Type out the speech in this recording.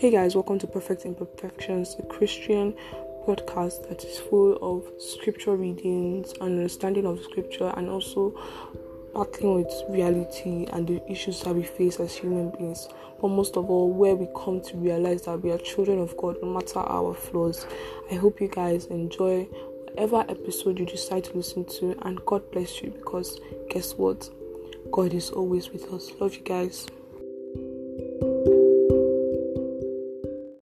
Hey guys, welcome to Perfect Imperfections, a Christian podcast that is full of scripture readings, understanding of scripture, and also battling with reality and the issues that we face as human beings. But most of all, where we come to realize that we are children of God, no matter our flaws. I hope you guys enjoy whatever episode you decide to listen to, and God bless you, because guess what? God is always with us. Love you guys.